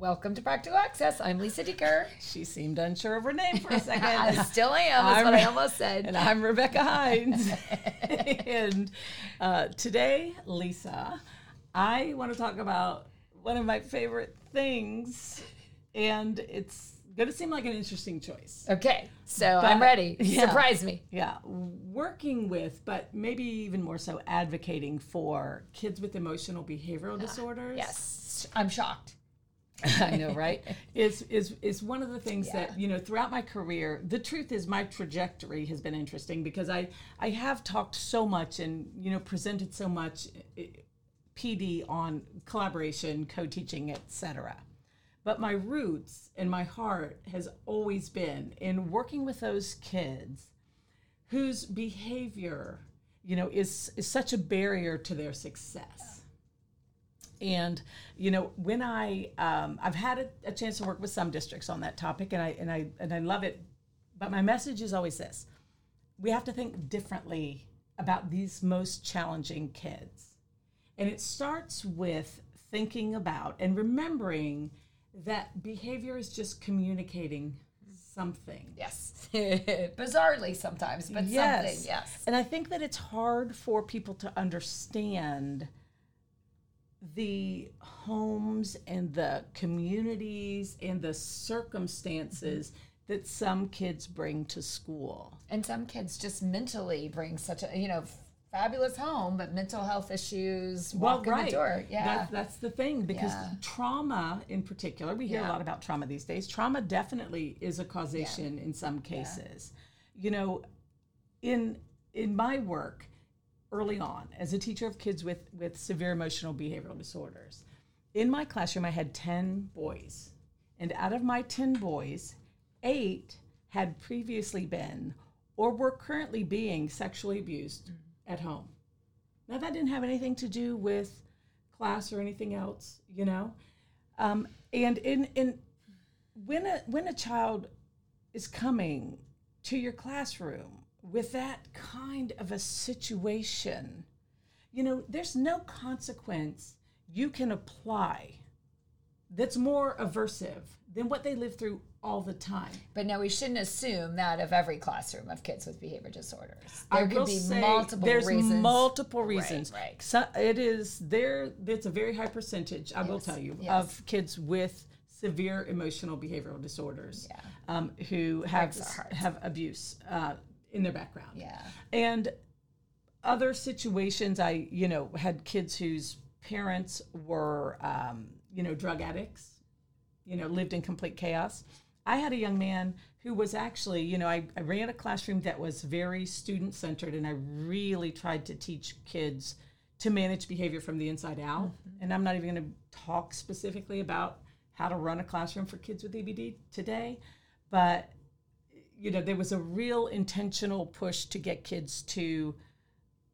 Welcome to Practical Access. I'm Lisa Dieker. She seemed unsure of her name for a second. I still am. That's what I almost said. And I'm Rebecca Hines. And today, Lisa, I want to talk about one of my favorite things, and it's going to seem like an interesting choice. Okay, so I'm ready. Yeah, surprise me. Yeah, working with, but maybe even more so advocating for kids with emotional behavioral disorders. Yes, I'm shocked. I know, right? It's one of the things that, you know, throughout my career, the truth is my trajectory has been interesting because I have talked so much and, you know, presented so much PD on collaboration, co-teaching, et cetera. But my roots and my heart has always been in working with those kids whose behavior, you know, is such a barrier to their success. And, you know, when I've had a chance to work with some districts on that topic, and I love it, but my message is always this: we have to think differently about these most challenging kids. And it starts with thinking about and remembering that behavior is just communicating something. Yes. Bizarrely sometimes, but something, yes. And I think that it's hard for people to understand the homes and the communities and the circumstances that some kids bring to school. And some kids just mentally bring such a, you know, fabulous home, but mental health issues the door. Yeah, that's the thing, because trauma in particular, we hear a lot about trauma these days. Trauma definitely is a causation in some cases. You know, in my work, early on, as a teacher of kids with severe emotional behavioral disorders, in my classroom I had 10 boys. And out of my 10 boys, 8 had previously been or were currently being sexually abused at home. Now, that didn't have anything to do with class or anything else, you know? And when a child is coming to your classroom with that kind of a situation, you know, there's no consequence you can apply that's more aversive than what they live through all the time. But now we shouldn't assume that of every classroom of kids with behavior disorders. There could be multiple reasons. There's multiple reasons. Right. So it's a very high percentage, I will tell you, of kids with severe emotional behavioral disorders who have abuse in their background. Yeah. And other situations, I, you know, had kids whose parents were, you know, drug addicts, you know, lived in complete chaos. I had a young man who was actually, you know, I ran a classroom that was very student-centered, and I really tried to teach kids to manage behavior from the inside out. Mm-hmm. And I'm not even going to talk specifically about how to run a classroom for kids with EBD today, but you know, there was a real intentional push to get kids to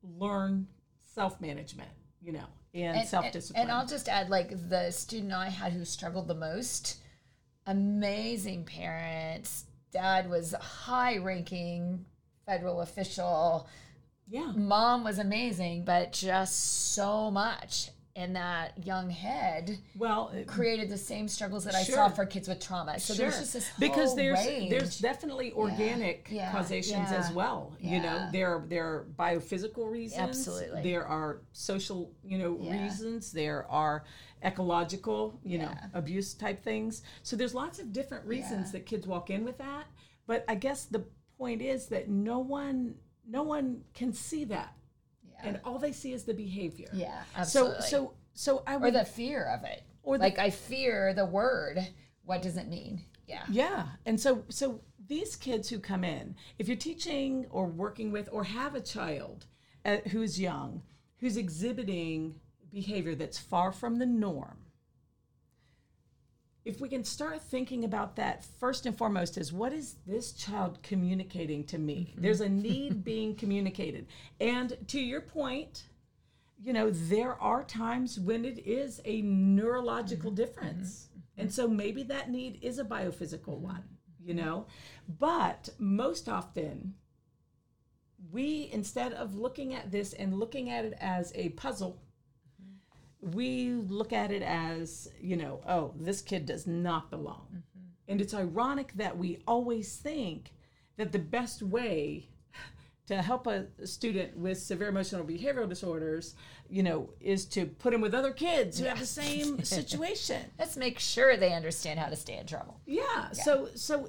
learn self-management, you know, and self-discipline. And I'll just add, like, the student I had who struggled the most, amazing parents. Dad was a high-ranking federal official. Yeah. Mom was amazing, but just so much in that young head created the same struggles that I saw for kids with trauma. So there's just this whole range. There's definitely organic causations as well. Yeah. You know, there are biophysical reasons. Absolutely. There are social, you know, reasons. There are ecological, you know, abuse type things. So there's lots of different reasons that kids walk in with that. But I guess the point is that no one can see that. And all they see is the behavior. Yeah, absolutely. So I would, or the fear of it, or like I fear the word. What does it mean? Yeah. Yeah, and so these kids who come in, if you're teaching or working with or have a child who's young, who's exhibiting behavior that's far from the norm, if we can start thinking about that first and foremost is, what is this child communicating to me? Mm-hmm. There's a need being communicated. And to your point, you know, there are times when it is a neurological difference. Mm-hmm. And so maybe that need is a biophysical one, you know. But most often, we, instead of looking at this and looking at it as a puzzle, we look at it as, you know, oh, this kid does not belong. Mm-hmm. And it's ironic that we always think that the best way to help a student with severe emotional behavioral disorders, you know, is to put them with other kids who have the same situation. Let's make sure they understand how to stay in trouble. Yeah. So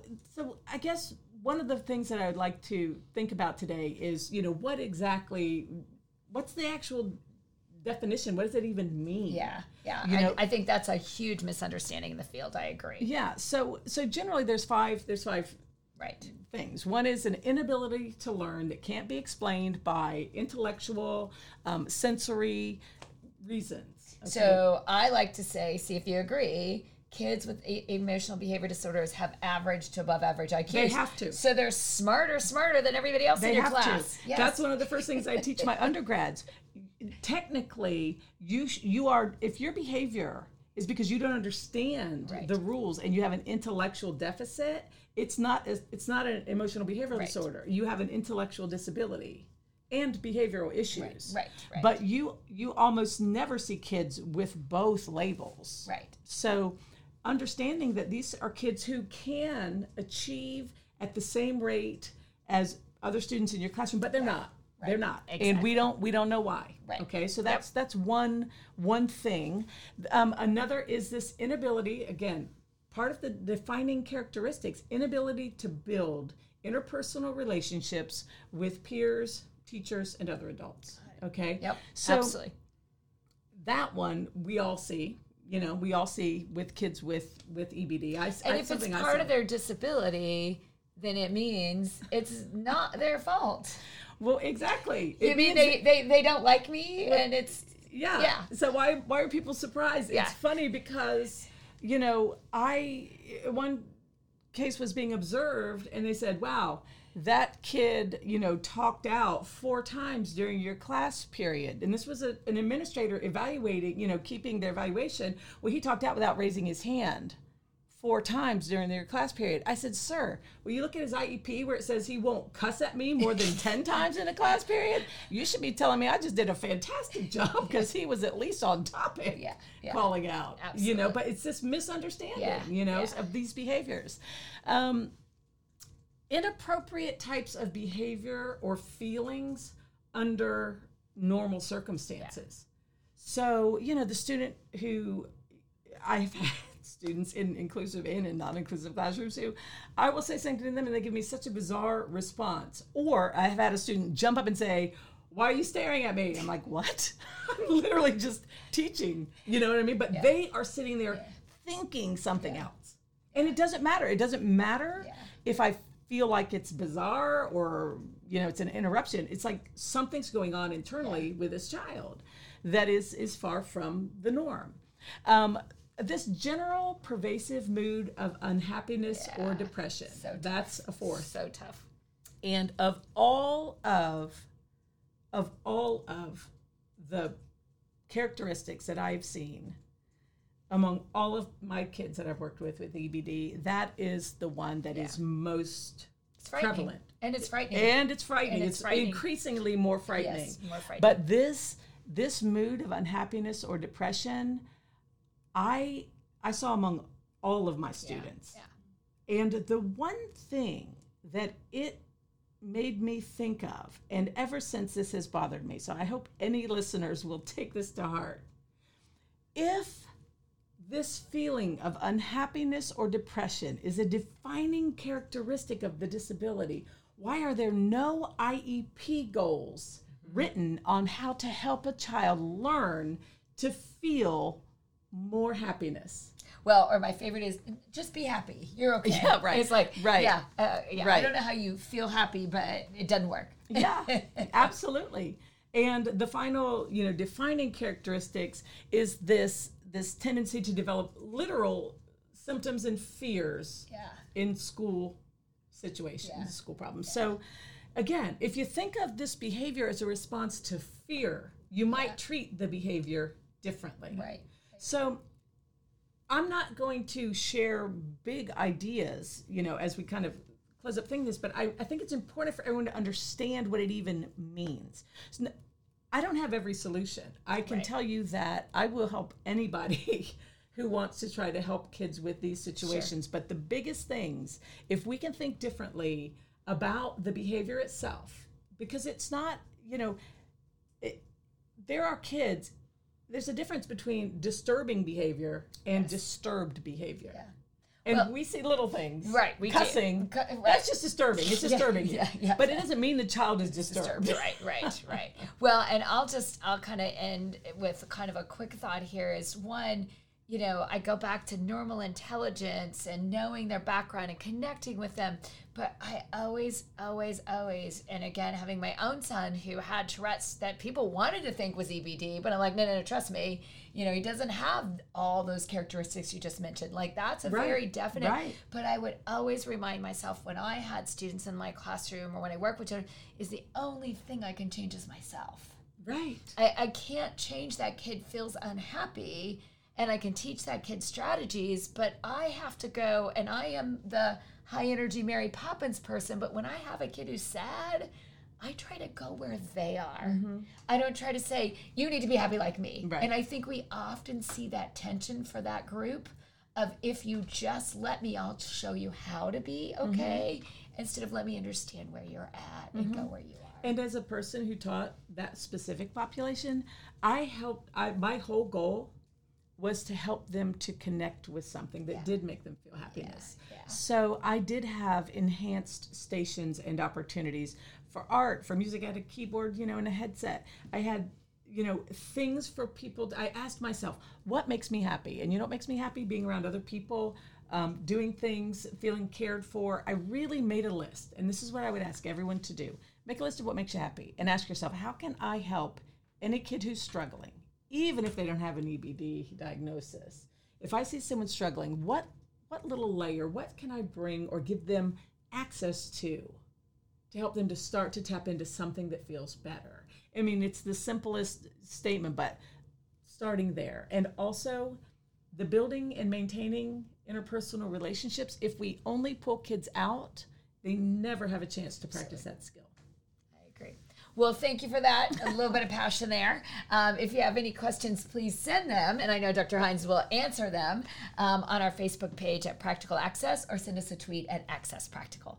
I guess one of the things that I would like to think about today is, you know, what's the actual definition? What does it even mean? Yeah. You know, I think that's a huge misunderstanding in the field. I agree. Yeah. So generally there's five right things. One is an inability to learn that can't be explained by intellectual, sensory reasons. Okay? So I like to say, see if you agree, kids with emotional behavior disorders have average to above average IQs. They have to. So they're smarter than everybody else in your class. Yes. That's one of the first things I teach my undergrads. Technically, you are, if your behavior is because you don't understand the rules and you have an intellectual deficit, it's not an emotional behavioral disorder. You have an intellectual disability and behavioral issues. Right. But you almost never see kids with both labels. Right. So understanding that these are kids who can achieve at the same rate as other students in your classroom, but they're not. Right. They're not. Exactly. And we don't know why. Right. Okay. So that's one thing. Another is this inability, again, part of the defining characteristics, inability to build interpersonal relationships with peers, teachers, and other adults. Okay. Yep. So absolutely. That one we all see. You know, we all see with kids with EBD. If it's part of their disability, then it means it's not their fault. Well, exactly. You mean they don't like me, and it's... Yeah. So why are people surprised? Yeah. It's funny because, you know, one case was being observed, and they said, wow, that kid, you know, talked out 4 times during your class period. And this was an administrator evaluating, you know, keeping their evaluation. Well, he talked out without raising his hand 4 times during their class period. I said, sir, will you look at his IEP where it says he won't cuss at me more than 10 times in a class period? You should be telling me I just did a fantastic job because he was at least on topic calling out. Absolutely. You know, but it's this misunderstanding, of these behaviors. Inappropriate types of behavior or feelings under normal circumstances. Yeah. So, you know, the student who I've had, students in inclusive and in non-inclusive classrooms who I will say something to them and they give me such a bizarre response. Or I have had a student jump up and say, why are you staring at me? I'm like, what? I'm literally just teaching, you know what I mean? But they are sitting there thinking something else. And it doesn't matter. It doesn't matter if I feel like it's bizarre or, you know, it's an interruption. It's like something's going on internally with this child that is far from the norm. This general pervasive mood of unhappiness or depression, so that's a fourth. So tough. And of all of the characteristics that I've seen among all of my kids that I've worked with EBD, that is the one that is most prevalent. And it's frightening. It's increasingly more frightening. Yes, more frightening. But this mood of unhappiness or depression, I saw among all of my students. Yeah. And the one thing that it made me think of, and ever since this has bothered me, so I hope any listeners will take this to heart. If this feeling of unhappiness or depression is a defining characteristic of the disability, why are there no IEP goals written on how to help a child learn to feel more happiness? Well, or my favorite is just be happy. You're okay. Yeah, right. It's like, right. Yeah, right. I don't know how you feel happy, but it doesn't work. Yeah, absolutely. And the final, you know, defining characteristics is this tendency to develop literal symptoms and fears in school situations, school problems. Yeah. So, again, if you think of this behavior as a response to fear, you might treat the behavior differently. Right. So I'm not going to share big ideas, you know, as we kind of close up this, but I think it's important for everyone to understand what it even means. So, I don't have every solution. I can tell you that I will help anybody who wants to try to help kids with these situations. Sure. But the biggest things, if we can think differently about the behavior itself, because it's not, you know, there are kids, there's a difference between disturbing behavior and disturbed behavior. Yeah. And we see little things. Right. We cussing. That's just disturbing. It's disturbing. Yeah, but it doesn't mean the child is disturbed. Right. Well, and I'll kind of end with kind of a quick thought here is one, you know, I go back to normal intelligence and knowing their background and connecting with them. But I always, and again, having my own son who had Tourette's that people wanted to think was EBD, but I'm like, no, trust me. You know, he doesn't have all those characteristics you just mentioned. Like, that's a very definite. Right. But I would always remind myself when I had students in my classroom or when I work with children, is the only thing I can change is myself. Right. I can't change that kid feels unhappy. And I can teach that kid strategies, but I have to go, and I am the high-energy Mary Poppins person, but when I have a kid who's sad, I try to go where they are. Mm-hmm. I don't try to say, you need to be happy like me. Right. And I think we often see that tension for that group of, if you just let me, I'll show you how to be okay, instead of let me understand where you're at and go where you are. And as a person who taught that specific population, my whole goal was to help them to connect with something that did make them feel happiness. Yeah. So I did have enhanced stations and opportunities for art, for music. I had a keyboard, you know, and a headset. I had, you know, things for people. I asked myself, what makes me happy? And you know what makes me happy? Being around other people, doing things, feeling cared for. I really made a list. And this is what I would ask everyone to do. Make a list of what makes you happy and ask yourself, how can I help any kid who's struggling? Even if they don't have an EBD diagnosis, if I see someone struggling, what little layer, what can I bring or give them access to help them to start to tap into something that feels better? I mean, it's the simplest statement, but starting there. And also the building and maintaining interpersonal relationships. If we only pull kids out, they never have a chance to practice that skill. Well, thank you for that. A little bit of passion there. If you have any questions, please send them. And I know Dr. Hines will answer them on our Facebook page at Practical Access, or send us a tweet at Access Practical.